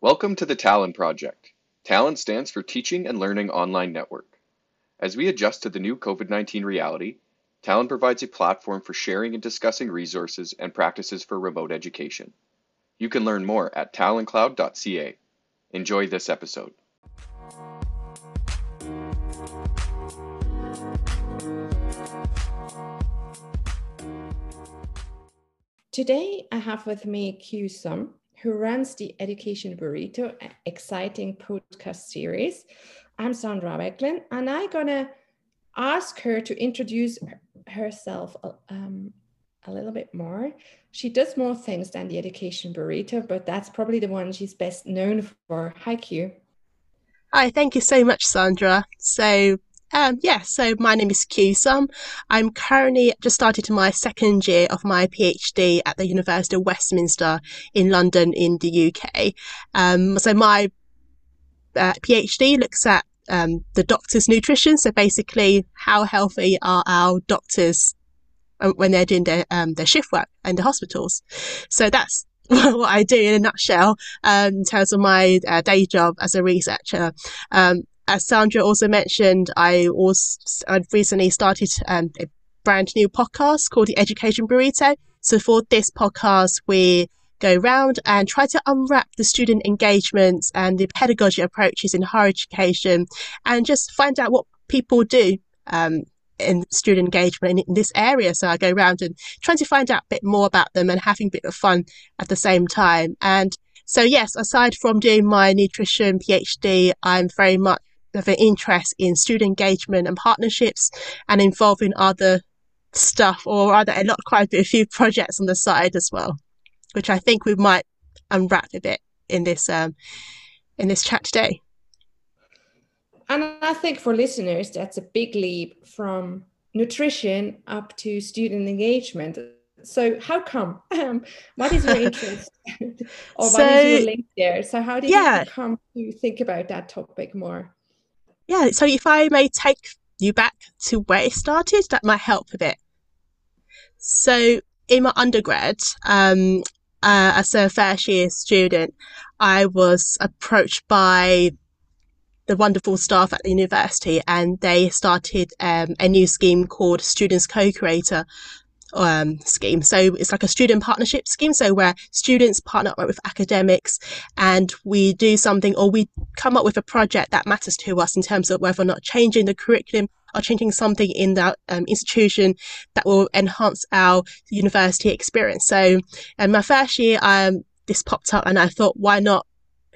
Welcome to the Talon Project. Talon stands for Teaching and Learning Online Network. As we adjust to the new COVID-19 reality, Talon provides a platform for sharing and discussing resources and practices for remote education. You can learn more at taloncloud.ca. Enjoy this episode. Today, I have with me Q Sum, who runs the Education Burrito, an exciting podcast series. I'm Sandra Wecklin, and I'm gonna ask her to introduce herself a little bit more. She does more things than the Education Burrito, but that's probably the one she's best known for. Hi, Q. Hi, thank you so much, Sandra. So my name is Q Sum. I'm currently just started my second year of my PhD at the University of Westminster in London in the UK. So my PhD looks at the doctor's nutrition. So basically, how healthy are our doctors when they're doing their shift work in the hospitals? So that's what I do in a nutshell in terms of my day job as a researcher. As Sandra also mentioned, I recently started a brand new podcast called The Education Burrito. So for this podcast, we go round and try to unwrap the student engagements and the pedagogy approaches in higher education and just find out what people do in student engagement in this area. So I go round and trying to find out a bit more about them and having a bit of fun at the same time. And so yes, aside from doing my nutrition PhD, I'm very much of an interest in student engagement and partnerships and involved in other stuff, or rather a lot, quite a few projects on the side as well, which I think we might unwrap a bit in this chat today. And I think for listeners, that's a big leap from nutrition up to student engagement. So how come? What is your interest? What is your link there? So how did you come to think about that topic more? Yeah, so if I may take you back to where it started, that might help a bit. So in my undergrad, as a first year student, I was approached by the wonderful staff at the university, and they started a new scheme called Students Co-Creator scheme. So it's like a student partnership scheme, so where students partner up with academics and we do something, or we come up with a project that matters to us in terms of whether or not changing the curriculum or changing something in that institution that will enhance our university experience. So in my first year, this popped up and I thought, why not?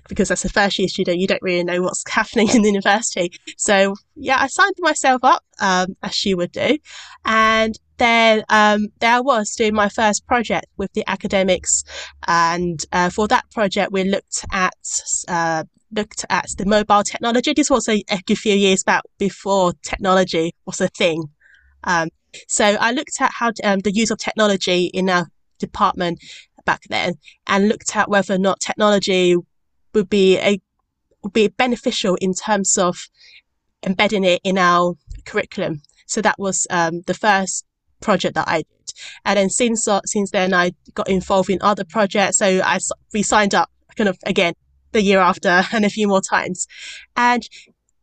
Because as a first year student, you don't really know what's happening in the university. So yeah, I signed myself up, as you would do. And then there I was doing my first project with the academics, and for that project we looked at the mobile technology. This was a few years back before technology was a thing. So I looked at how the use of technology in our department back then, and looked at whether or not technology would be beneficial in terms of embedding it in our curriculum. So that was the first project that I did, and then since then I got involved in other projects. So we signed up kind of again the year after and a few more times, and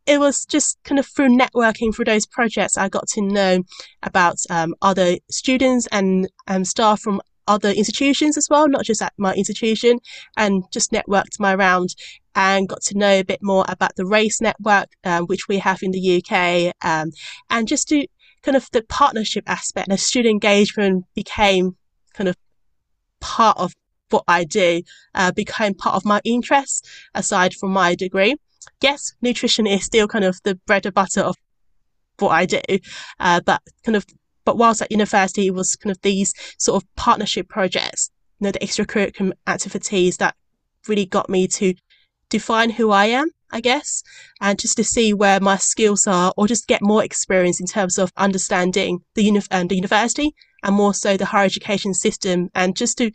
it was just kind of through networking through those projects I got to know about other students and staff from other institutions as well, not just at my institution, and just networked my round and got to know a bit more about the Race Network, which we have in the UK, and just to kind of the partnership aspect and student engagement became kind of part of what I do, became part of my interests aside from my degree. Yes, nutrition is still kind of the bread and butter of what I do, but whilst at university, it was kind of these sort of partnership projects, you know, the extracurricular activities that really got me to define who I am, I guess, and just to see where my skills are, or just get more experience in terms of understanding the university and more so the higher education system, and just to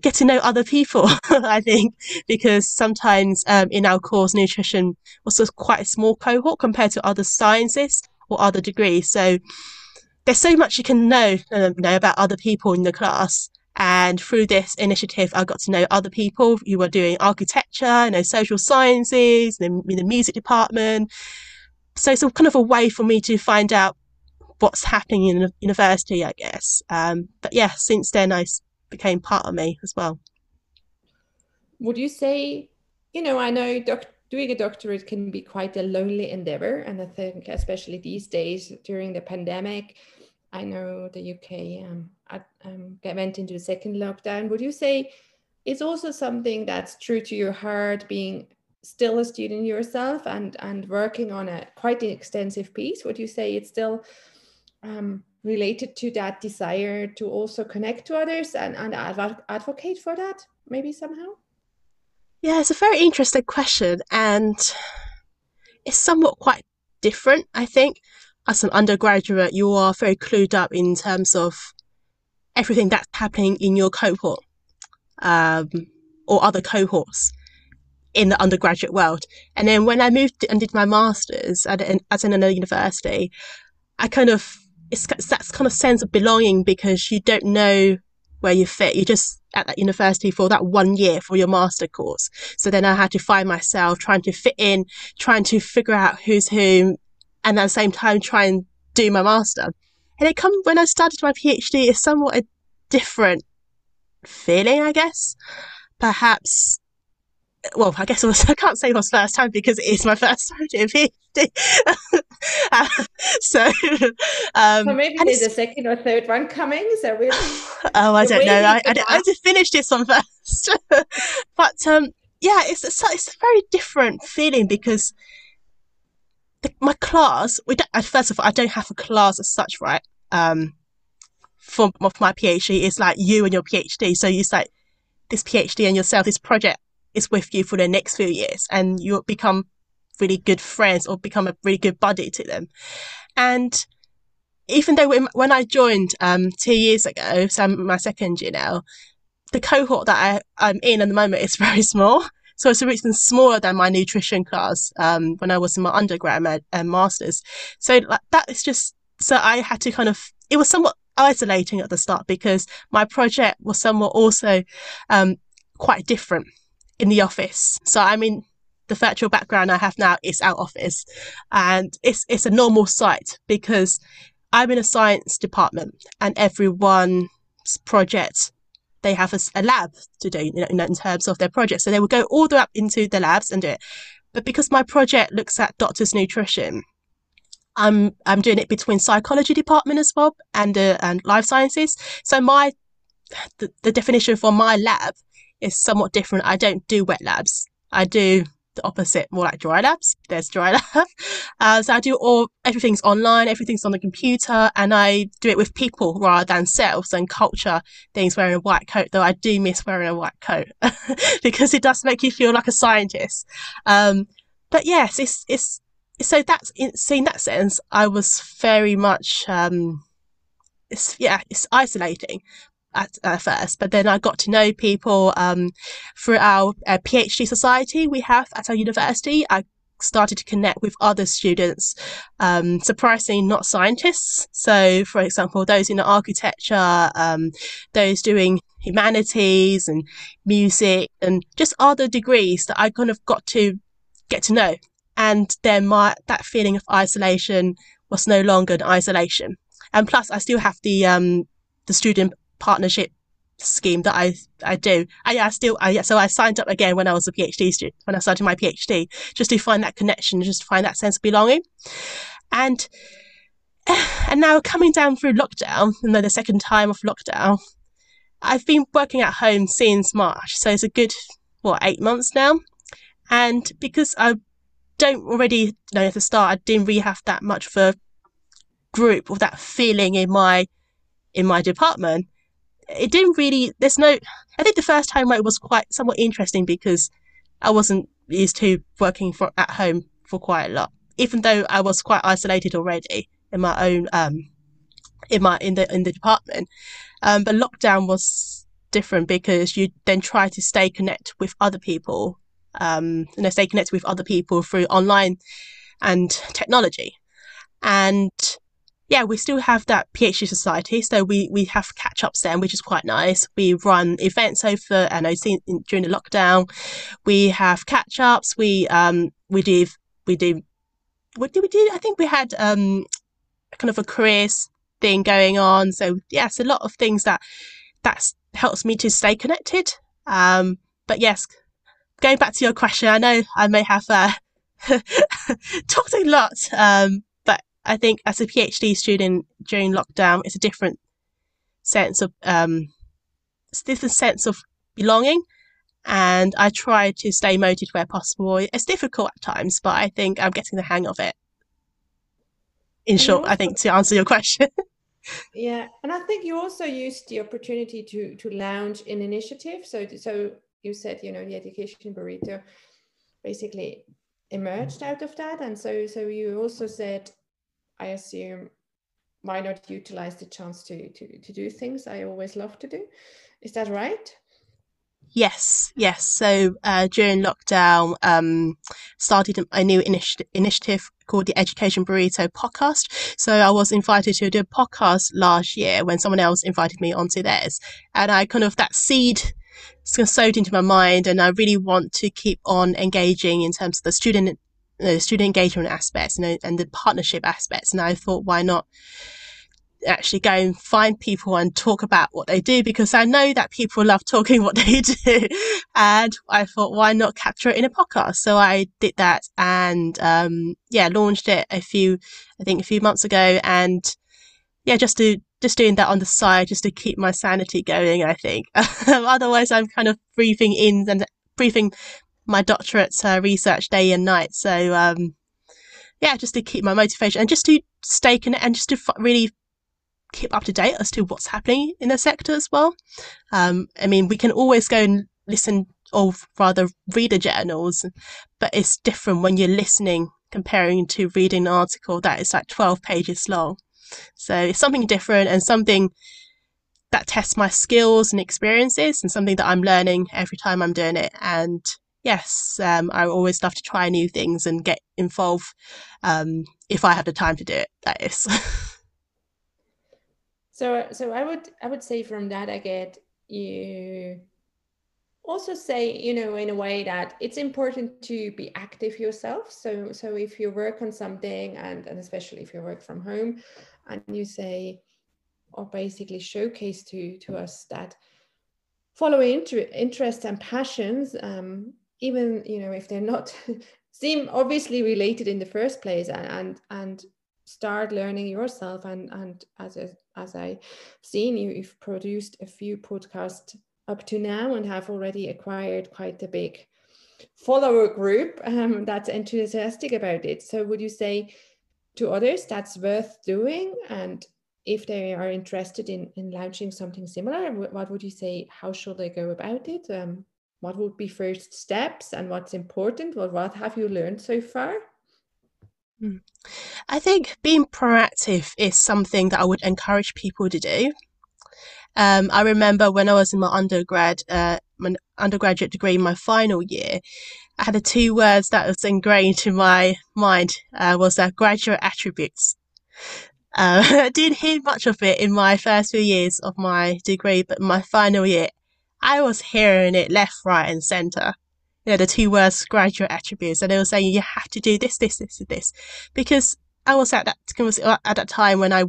get to know other people, I think, because sometimes in our course, nutrition was quite a small cohort compared to other sciences or other degrees. So there's so much you can know about other people in the class, And through this initiative, I got to know other people who were doing architecture, you know, social sciences, in the music department. So it's kind of a way for me to find out what's happening in university, I guess. But yeah, since then, I became part of me as well. Would you say, you know, I know doing a doctorate can be quite a lonely endeavor. And I think especially these days during the pandemic, I know the UK went into the second lockdown. Would you say it's also something that's true to your heart, being still a student yourself and working on a quite an extensive piece? Would you say it's still related to that desire to also connect to others and advocate for that maybe somehow? Yeah, it's a very interesting question, and it's somewhat quite different, I think. As an undergraduate, you are very clued up in terms of everything that's happening in your cohort or other cohorts in the undergraduate world. And then when I moved and did my master's at another university, I kind of, it's that kind of sense of belonging, because you don't know where you fit. You're just at that university for that one year for your master course. So then I had to find myself trying to fit in, trying to figure out who's whom, and at the same time try and do my master. And when I started my PhD, it's somewhat a different feeling, I guess. Perhaps, well, I guess I can't say it was first time, because it is my first time doing PhD. So maybe there's a second or third one coming. So we're I don't know. I just finished this one first. But yeah, it's a very different feeling, because my class, first of all, I don't have a class as such, right? For my PhD, it's like you and your PhD. So it's like this PhD and yourself, this project is with you for the next few years, and you'll become really good friends or become a really good buddy to them. And even though when I joined 2 years ago, so I'm my second year now, the cohort that I'm in at the moment is very small. So it's even smaller than my nutrition class when I was in my undergrad and master's. So like, that is just, so I had to kind of, it was somewhat isolating at the start, because my project was somewhat also quite different in the office. So I mean, the virtual background I have now is our office, and it's a normal site, because I'm in a science department, and everyone's project, they have a lab to do, you know, in terms of their project. So they will go all the way up into the labs and do it. But because my project looks at doctors' nutrition, I'm doing it between psychology department as well and life sciences. So the definition for my lab is somewhat different. I don't do wet labs. I do the opposite, more like dry labs. There's dry lab. So I do everything's online, everything's on the computer, and I do it with people rather than selves and culture things, wearing a white coat, though I do miss wearing a white coat because it does make you feel like a scientist. But yes, it's so that's in that sense, I was very much it's isolating at first, but then I got to know people through our PhD society we have at our university. I started to connect with other students, surprisingly not scientists. So for example, those in architecture, those doing humanities and music and just other degrees that I kind of got to get to know. And then that feeling of isolation was no longer an isolation. And plus I still have the student partnership scheme that I do. So I signed up again when I was a PhD student, when I started my PhD, just to find that connection, just to find that sense of belonging. And now coming down through lockdown, and then the second time of lockdown, I've been working at home since March, so it's a good 8 months now. And because I don't already know at the start, I didn't really have that much of a group or that feeling in my department. It didn't really, I think the first time it was quite somewhat interesting, because I wasn't used to working at home for quite a lot, even though I was quite isolated already in my own, in the department. But lockdown was different, because you then try to stay connected with other people through online and technology. And Yeah, we still have that PhD Society, so we have catch-ups then, which is quite nice. We run events over, and I've seen during the lockdown, we have catch-ups. We do. What did we do? I think we had kind of a careers thing going on. So yes, a lot of things that helps me to stay connected. But yes, going back to your question, I know I may have talked a lot. I think as a PhD student during lockdown, it's a different sense of belonging, and I try to stay motivated where possible. It's difficult at times, but I think I'm getting the hang of it. In short, I think, to answer your question. Yeah, and I think you also used the opportunity to launch an initiative. So you said, the Education Burrito basically emerged out of that, and so you also said, I assume, why not utilize the chance to do things I always love to do? Is that right? Yes. So during lockdown, started a new initiative called the Education Burrito podcast. So I was invited to do a podcast last year when someone else invited me onto theirs. And I kind of, that seed sowed into my mind, and I really want to keep on engaging in terms of the student engagement aspects and the partnership aspects. And I thought, why not actually go and find people and talk about what they do, because I know that people love talking what they do. And I thought, why not capture it in a podcast? So I did that, and launched it a few months ago. And yeah, just doing that on the side, just to keep my sanity going, I think. Otherwise I'm kind of breathing my doctorate's research day and night. So just to keep my motivation and just to stay connected and just to really keep up to date as to what's happening in the sector as well. I mean, we can always go and listen, or rather read the journals, but it's different when you're listening, comparing to reading an article that is like 12 pages long. So it's something different and something that tests my skills and experiences, and something that I'm learning every time I'm doing it. And yes, I always love to try new things and get involved if I have the time to do it, that is. So I would say from that I get you also say, in a way that it's important to be active yourself. So if you work on something, and especially if you work from home, and you say, or basically showcase to us that following interests and passions, even if they're not seem obviously related in the first place, and start learning yourself, and as I've seen, you've produced a few podcasts up to now and have already acquired quite a big follower group that's enthusiastic about it. So would you say to others that's worth doing, and if they are interested in launching something similar, what would you say, how should they go about it? What would be first steps, and what's important? What have you learned so far? I think being proactive is something that I would encourage people to do. I remember when I was in my undergraduate degree in my final year, I had the two words that was ingrained in my mind was graduate attributes. I didn't hear much of it in my first few years of my degree, but my final year, I was hearing it left, right and centre. The two words, graduate attributes, and they were saying you have to do this, this, this, and this, because I was at that time when I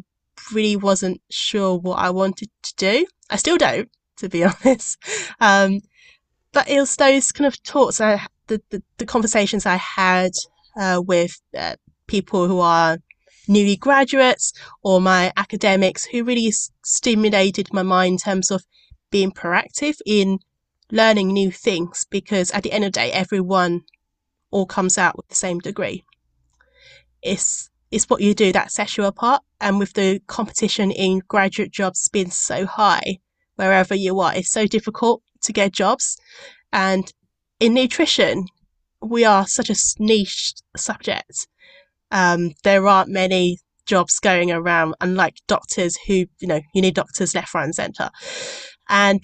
really wasn't sure what I wanted to do. I still don't, to be honest. But it was those kind of talks, the conversations I had with people who are newly graduates or my academics, who really stimulated my mind in terms of being proactive in learning new things, because at the end of the day, everyone all comes out with the same degree. It's what you do that sets you apart, and with the competition in graduate jobs being so high wherever you are, it's so difficult to get jobs. And in nutrition, we are such a niche subject. There aren't many jobs going around, unlike doctors who, you need doctors left, right and centre. And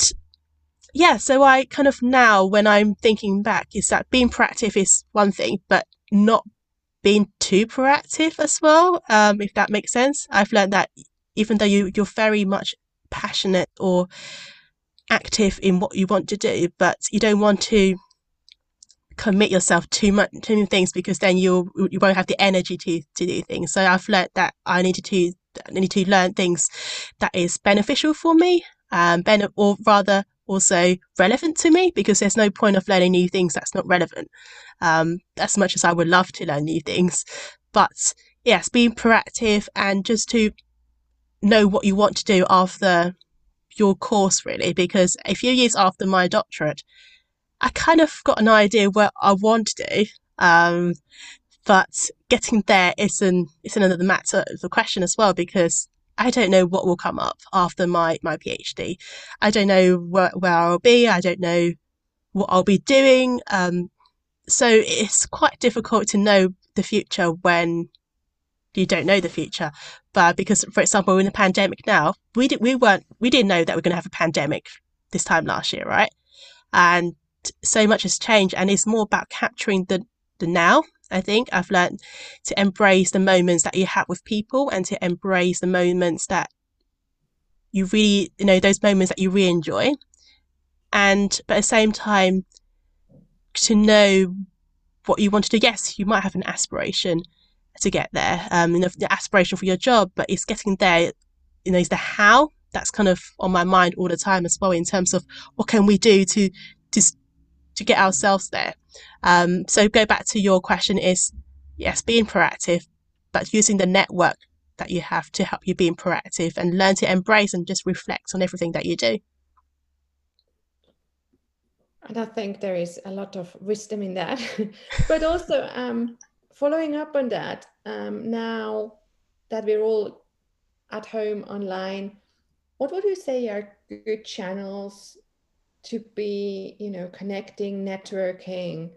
yeah, so I kind of now, when I'm thinking back, is that being proactive is one thing, but not being too proactive as well, if that makes sense. I've learned that even though you're very much passionate or active in what you want to do, but you don't want to commit yourself too much to new things, because then you won't have the energy to do things. So I've learned that I need to learn things that is beneficial for me, or rather also relevant to me, because there's no point of learning new things that's not relevant, as much as I would love to learn new things. But yes, being proactive and just to know what you want to do after your course, really, because a few years after my doctorate, I kind of got an idea what I want to do, but getting there is another matter of the question as well, because I don't know what will come up after my PhD. I don't know where I'll be. I don't know what I'll be doing. So it's quite difficult to know the future when you don't know the future. But because, for example, we're in a pandemic now, we didn't know that we're going to have a pandemic this time last year, right? And so much has changed, and it's more about capturing the now. I think I've learned to embrace the moments that you have with people, and to embrace the moments that you really, those moments that you really enjoy. But at the same time, to know what you want to do. Yes, you might have an aspiration to get there, the aspiration for your job, but it's getting there, is the how that's kind of on my mind all the time as well, in terms of what can we do to get ourselves there. So go back to your question is, yes, being proactive, but using the network that you have to help you being proactive, and learn to embrace and just reflect on everything that you do. And I think there is a lot of wisdom in that. But also following up on that, now that we're all at home online, what would you say are good channels to be, connecting, networking,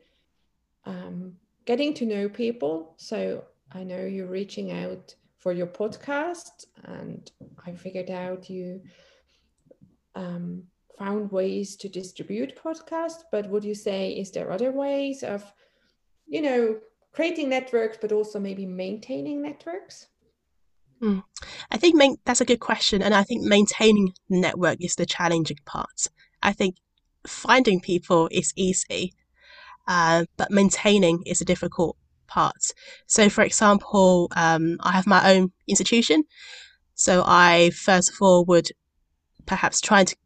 getting to know people? So I know you're reaching out for your podcast, and I figured out you found ways to distribute podcasts, but would you say, is there other ways of, creating networks, but also maybe maintaining networks? I think that's a good question. And I think maintaining the network is the challenging part. I think finding people is easy, but maintaining is a difficult part. So, for example, I have my own institution. So I, first of all, would perhaps try to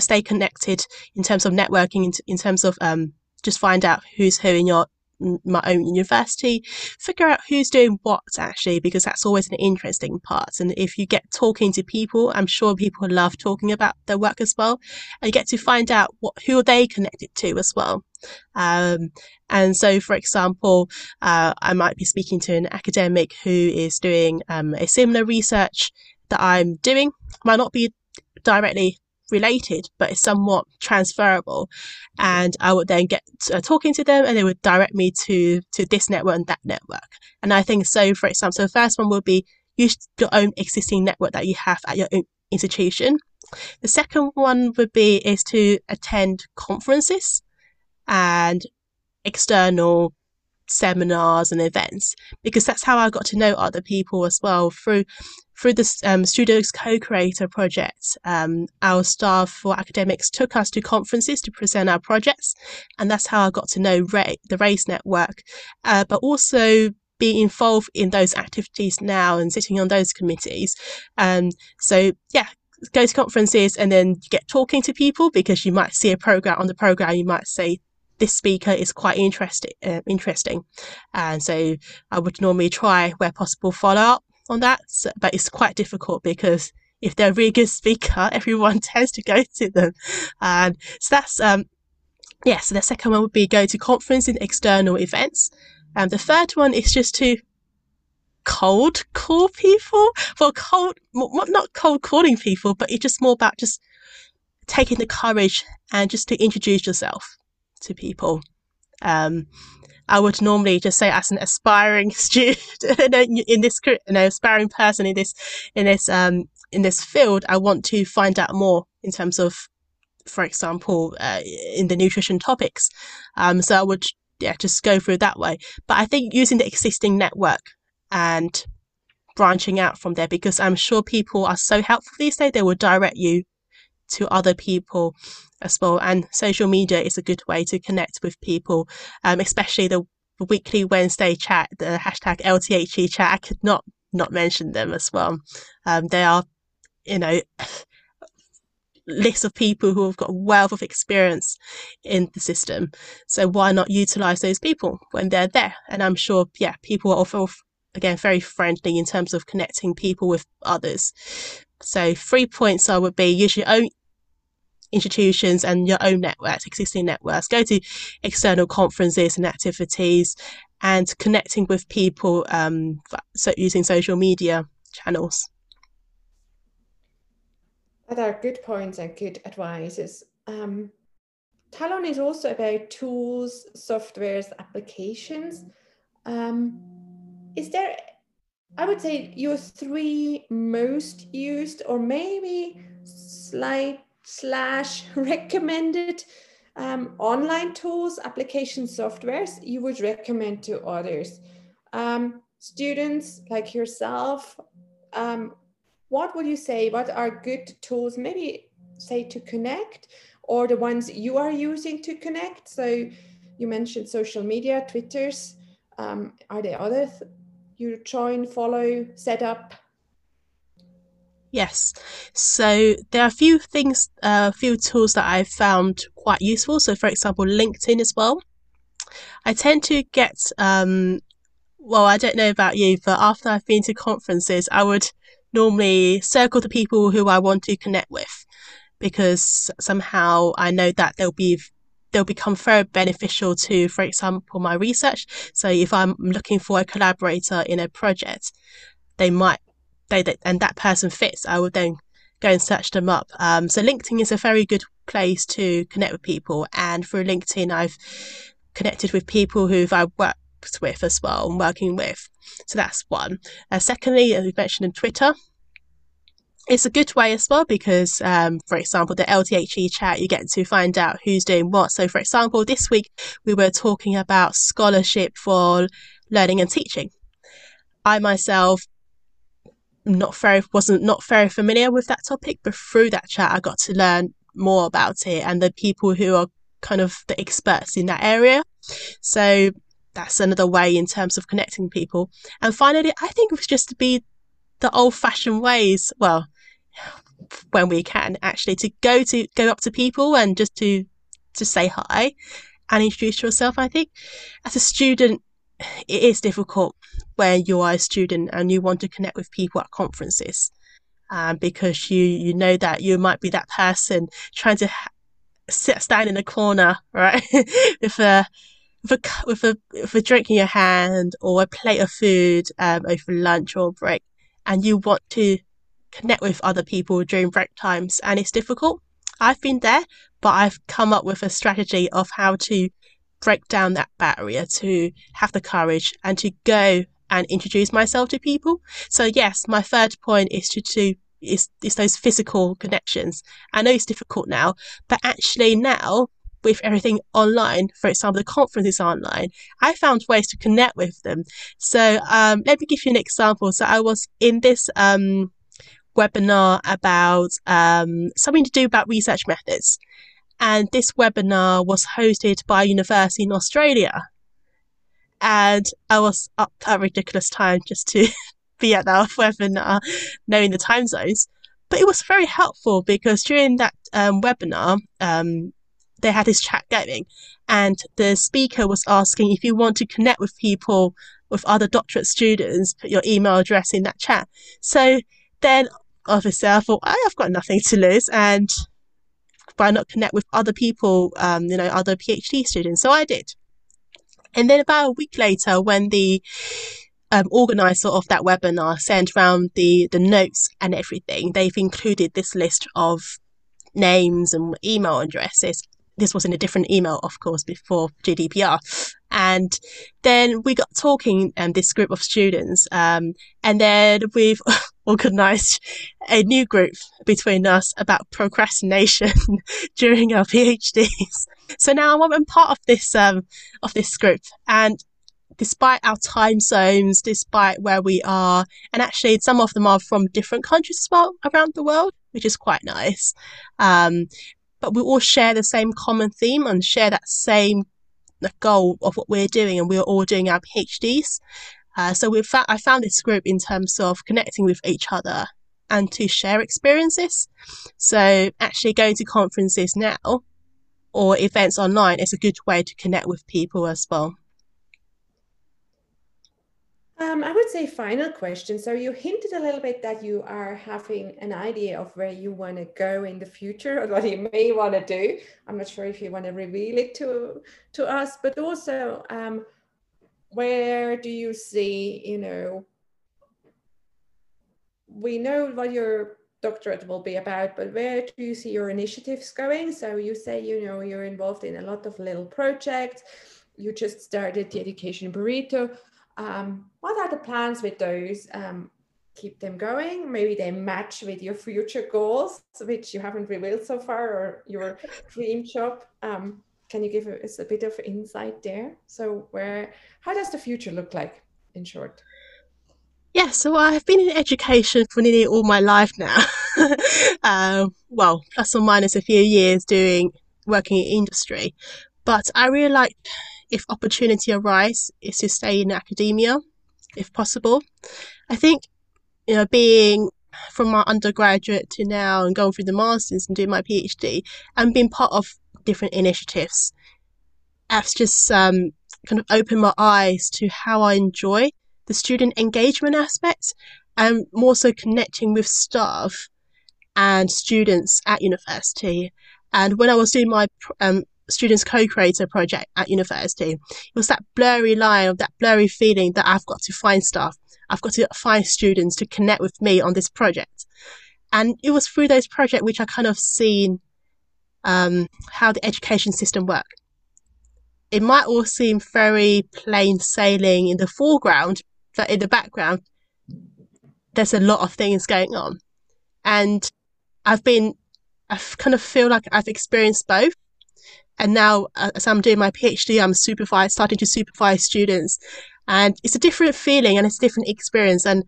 stay connected in terms of networking, in terms of just find out who's who in my own university, figure out who's doing what, actually, because that's always an interesting part. And if you get talking to people, I'm sure people love talking about their work as well, and you get to find out who are they connected to as well. And so, for example, I might be speaking to an academic who is doing a similar research that I'm doing. It might not be directly related, but it's somewhat transferable, and I would then get talking to them, and they would direct me to this network and that network. And I think so. For example, so the first one would be use your own existing network that you have at your own institution. The second one would be is to attend conferences and external seminars and events, because that's how I got to know other people as well, through the Students Co-Creator project. Our staff for academics took us to conferences to present our projects, and that's how I got to know the Race Network, but also being involved in those activities now and sitting on those committees. So yeah, go to conferences, and then you get talking to people, because you might see a program on the program, you might say, this speaker is quite interesting. And so I would normally try, where possible, follow up on that. So, but it's quite difficult, because if they're a really good speaker, everyone tends to go to them. And so that's, so the second one would be go to conference and external events. And the third one is just to cold call people. Well, not cold calling people, but it's just more about just taking the courage and just to introduce yourself to people. I would normally just say, as an aspiring student in this, aspiring person in this field, I want to find out more in terms of, for example, in the nutrition topics. So I would just go through that way. But I think using the existing network and branching out from there, because I'm sure people are so helpful these days, they will direct you to other people as well. And social media is a good way to connect with people, especially the weekly Wednesday chat, the hashtag LTHE chat. I could not mention them as well. They are, you know, lists of people who have got a wealth of experience in the system. So why not utilize those people when they're there? And I'm sure, yeah, people are also, again, very friendly in terms of connecting people with others. So 3 points I would be use your own institutions and your own networks, existing networks. Go to external conferences and activities, and connecting with people so using social media channels. That are good points and good advices. Talon is also about tools, softwares, applications. Is there, I would say, your three most used, or maybe slash recommended online tools, application softwares you would recommend to others? Students like yourself, what would you say, what are good tools, maybe say to connect, or the ones you are using to connect? So you mentioned social media, Twitters. Are there others you join, follow, set up? Yes, so there are a few things, a few tools that I've found quite useful. So for example, LinkedIn as well. I tend to get, well, I don't know about you, but after I've been to conferences, I would normally circle the people who I want to connect with, because somehow I know that they'll become very beneficial to, for example, my research. So if I'm looking for a collaborator in a project, and that person fits, I would then go and search them up. So LinkedIn is a very good place to connect with people, and through LinkedIn I've connected with people who've I worked with as well and working with. So that's one. Secondly, as we mentioned, in Twitter, it's a good way as well, because, for example, the LTHE chat, you get to find out who's doing what. So, for example, this week we were talking about scholarship for learning and teaching. I myself wasn't very familiar with that topic, but through that chat I got to learn more about it and the people who are kind of the experts in that area. So that's another way in terms of connecting people. And finally, I think it was just to be the old-fashioned ways, well, when we can actually, to go up to people and just to say hi and introduce yourself. I think as a student it is difficult when you are a student and you want to connect with people at conferences, because you know that you might be that person trying to stand in a corner, right, with a drink in your hand or a plate of food over lunch or break, and you want to connect with other people during break times, and it's difficult. I've been there, but I've come up with a strategy of how to break down that barrier, to have the courage and to go and introduce myself to people. So yes, my third point is to those physical connections. I know it's difficult now, but actually now with everything online, for example, the conferences online, I found ways to connect with them. So let me give you an example. So I was in this webinar about something to do about research methods. And this webinar was hosted by a university in Australia. And I was up at a ridiculous time just to be at that webinar, knowing the time zones. But it was very helpful, because during that webinar, they had this chat going, and the speaker was asking, if you want to connect with people, with other doctorate students, put your email address in that chat. So then obviously I thought, I've got nothing to lose, and why not connect with other people, you know, other PhD students? So I did. And then about a week later, when the organizer of that webinar sent around the notes and everything, they've included this list of names and email addresses. This was in a different email, of course, before GDPR. And then we got talking, this group of students, and then we've organised a new group between us about procrastination during our PhDs. So now I'm part of this group, and despite our time zones, despite where we are, and actually some of them are from different countries as well around the world, which is quite nice. But we all share the same common theme and share that same goal of what we're doing, and we're all doing our PhDs. So I found this group in terms of connecting with each other and to share experiences. So actually going to conferences now or events online is a good way to connect with people as well. I would say final question. So you hinted a little bit that you are having an idea of where you want to go in the future or what you may want to do. I'm not sure if you want to reveal it to us, but also where do you see, you know, we know what your doctorate will be about, but where do you see your initiatives going? So you say, you know, you're involved in a lot of little projects. You just started the Education Burrito. What are the plans with those? Keep them going. Maybe they match with your future goals, which you haven't revealed so far, or your dream job. Can you give us a bit of insight there? So how does the future look like in short? Yeah, so I've been in education for nearly all my life now. Well, plus or minus a few years working in industry. But I really like, if opportunity arises, is to stay in academia, if possible. I think, you know, being from my undergraduate to now and going through the masters and doing my PhD and being part of different initiatives, that's just kind of opened my eyes to how I enjoy the student engagement aspects, and more so connecting with staff and students at university. And when I was doing my Students Co-Creator project at university, it was that blurry line of that blurry feeling that I've got to find staff, I've got to find students to connect with me on this project. And it was through those projects which I kind of seen how the education system works. It might all seem very plain sailing in the foreground, but in the background, there's a lot of things going on. And I kind of feel like I've experienced both. And now, as I'm doing my PhD, I'm starting to supervise students, and it's a different feeling and it's a different experience. And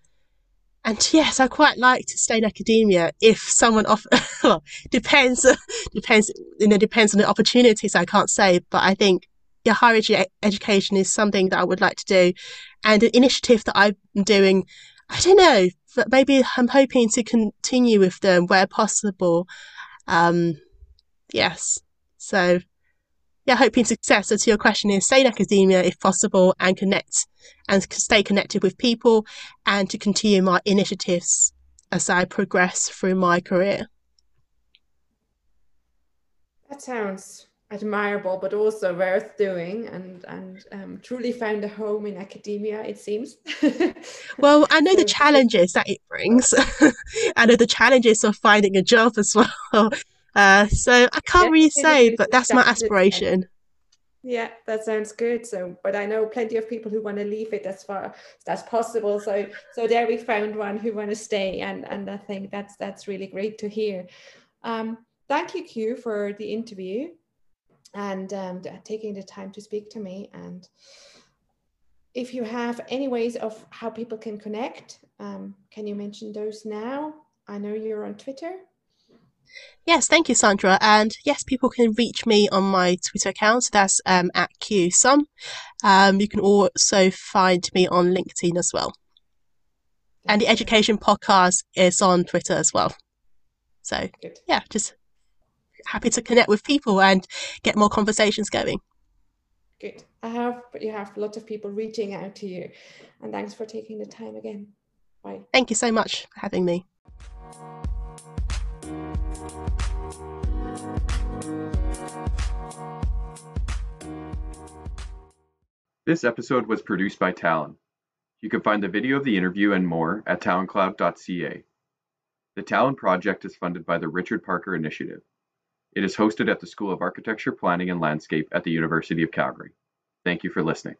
yes, I quite like to stay in academia if someone well, depends on the opportunities. I can't say, but I think higher education is something that I would like to do, and an initiative that I'm doing. I don't know, but maybe I'm hoping to continue with them where possible. Yes. So, yeah, hoping success. So to your question is, stay in academia if possible and connect and stay connected with people, and to continue my initiatives as I progress through my career. That sounds admirable, but also worth doing, and truly found a home in academia, it seems. Well, I know the challenges that it brings. I know the challenges of finding a job as well. So I can't really say, but that's my aspiration. Yeah, that sounds good. So, but I know plenty of people who want to leave it as far as possible. So there we found one who want to stay, and I think that's really great to hear. Thank you, Q, for the interview and taking the time to speak to me. And if you have any ways of how people can connect, can you mention those now? I know you're on Twitter. Yes, thank you, Sandra. And yes, people can reach me on my Twitter account. So that's at QSum. You can also find me on LinkedIn as well. And the Education Podcast is on Twitter as well. So yeah, just happy to connect with people and get more conversations going. Good. You have lots of people reaching out to you. And thanks for taking the time again. Bye. Thank you so much for having me. This episode was produced by Talon. You can find the video of the interview and more at taloncloud.ca. The Talon Project is funded by the Richard Parker Initiative. It is hosted at the School of Architecture, Planning and Landscape at the University of Calgary. Thank you for listening.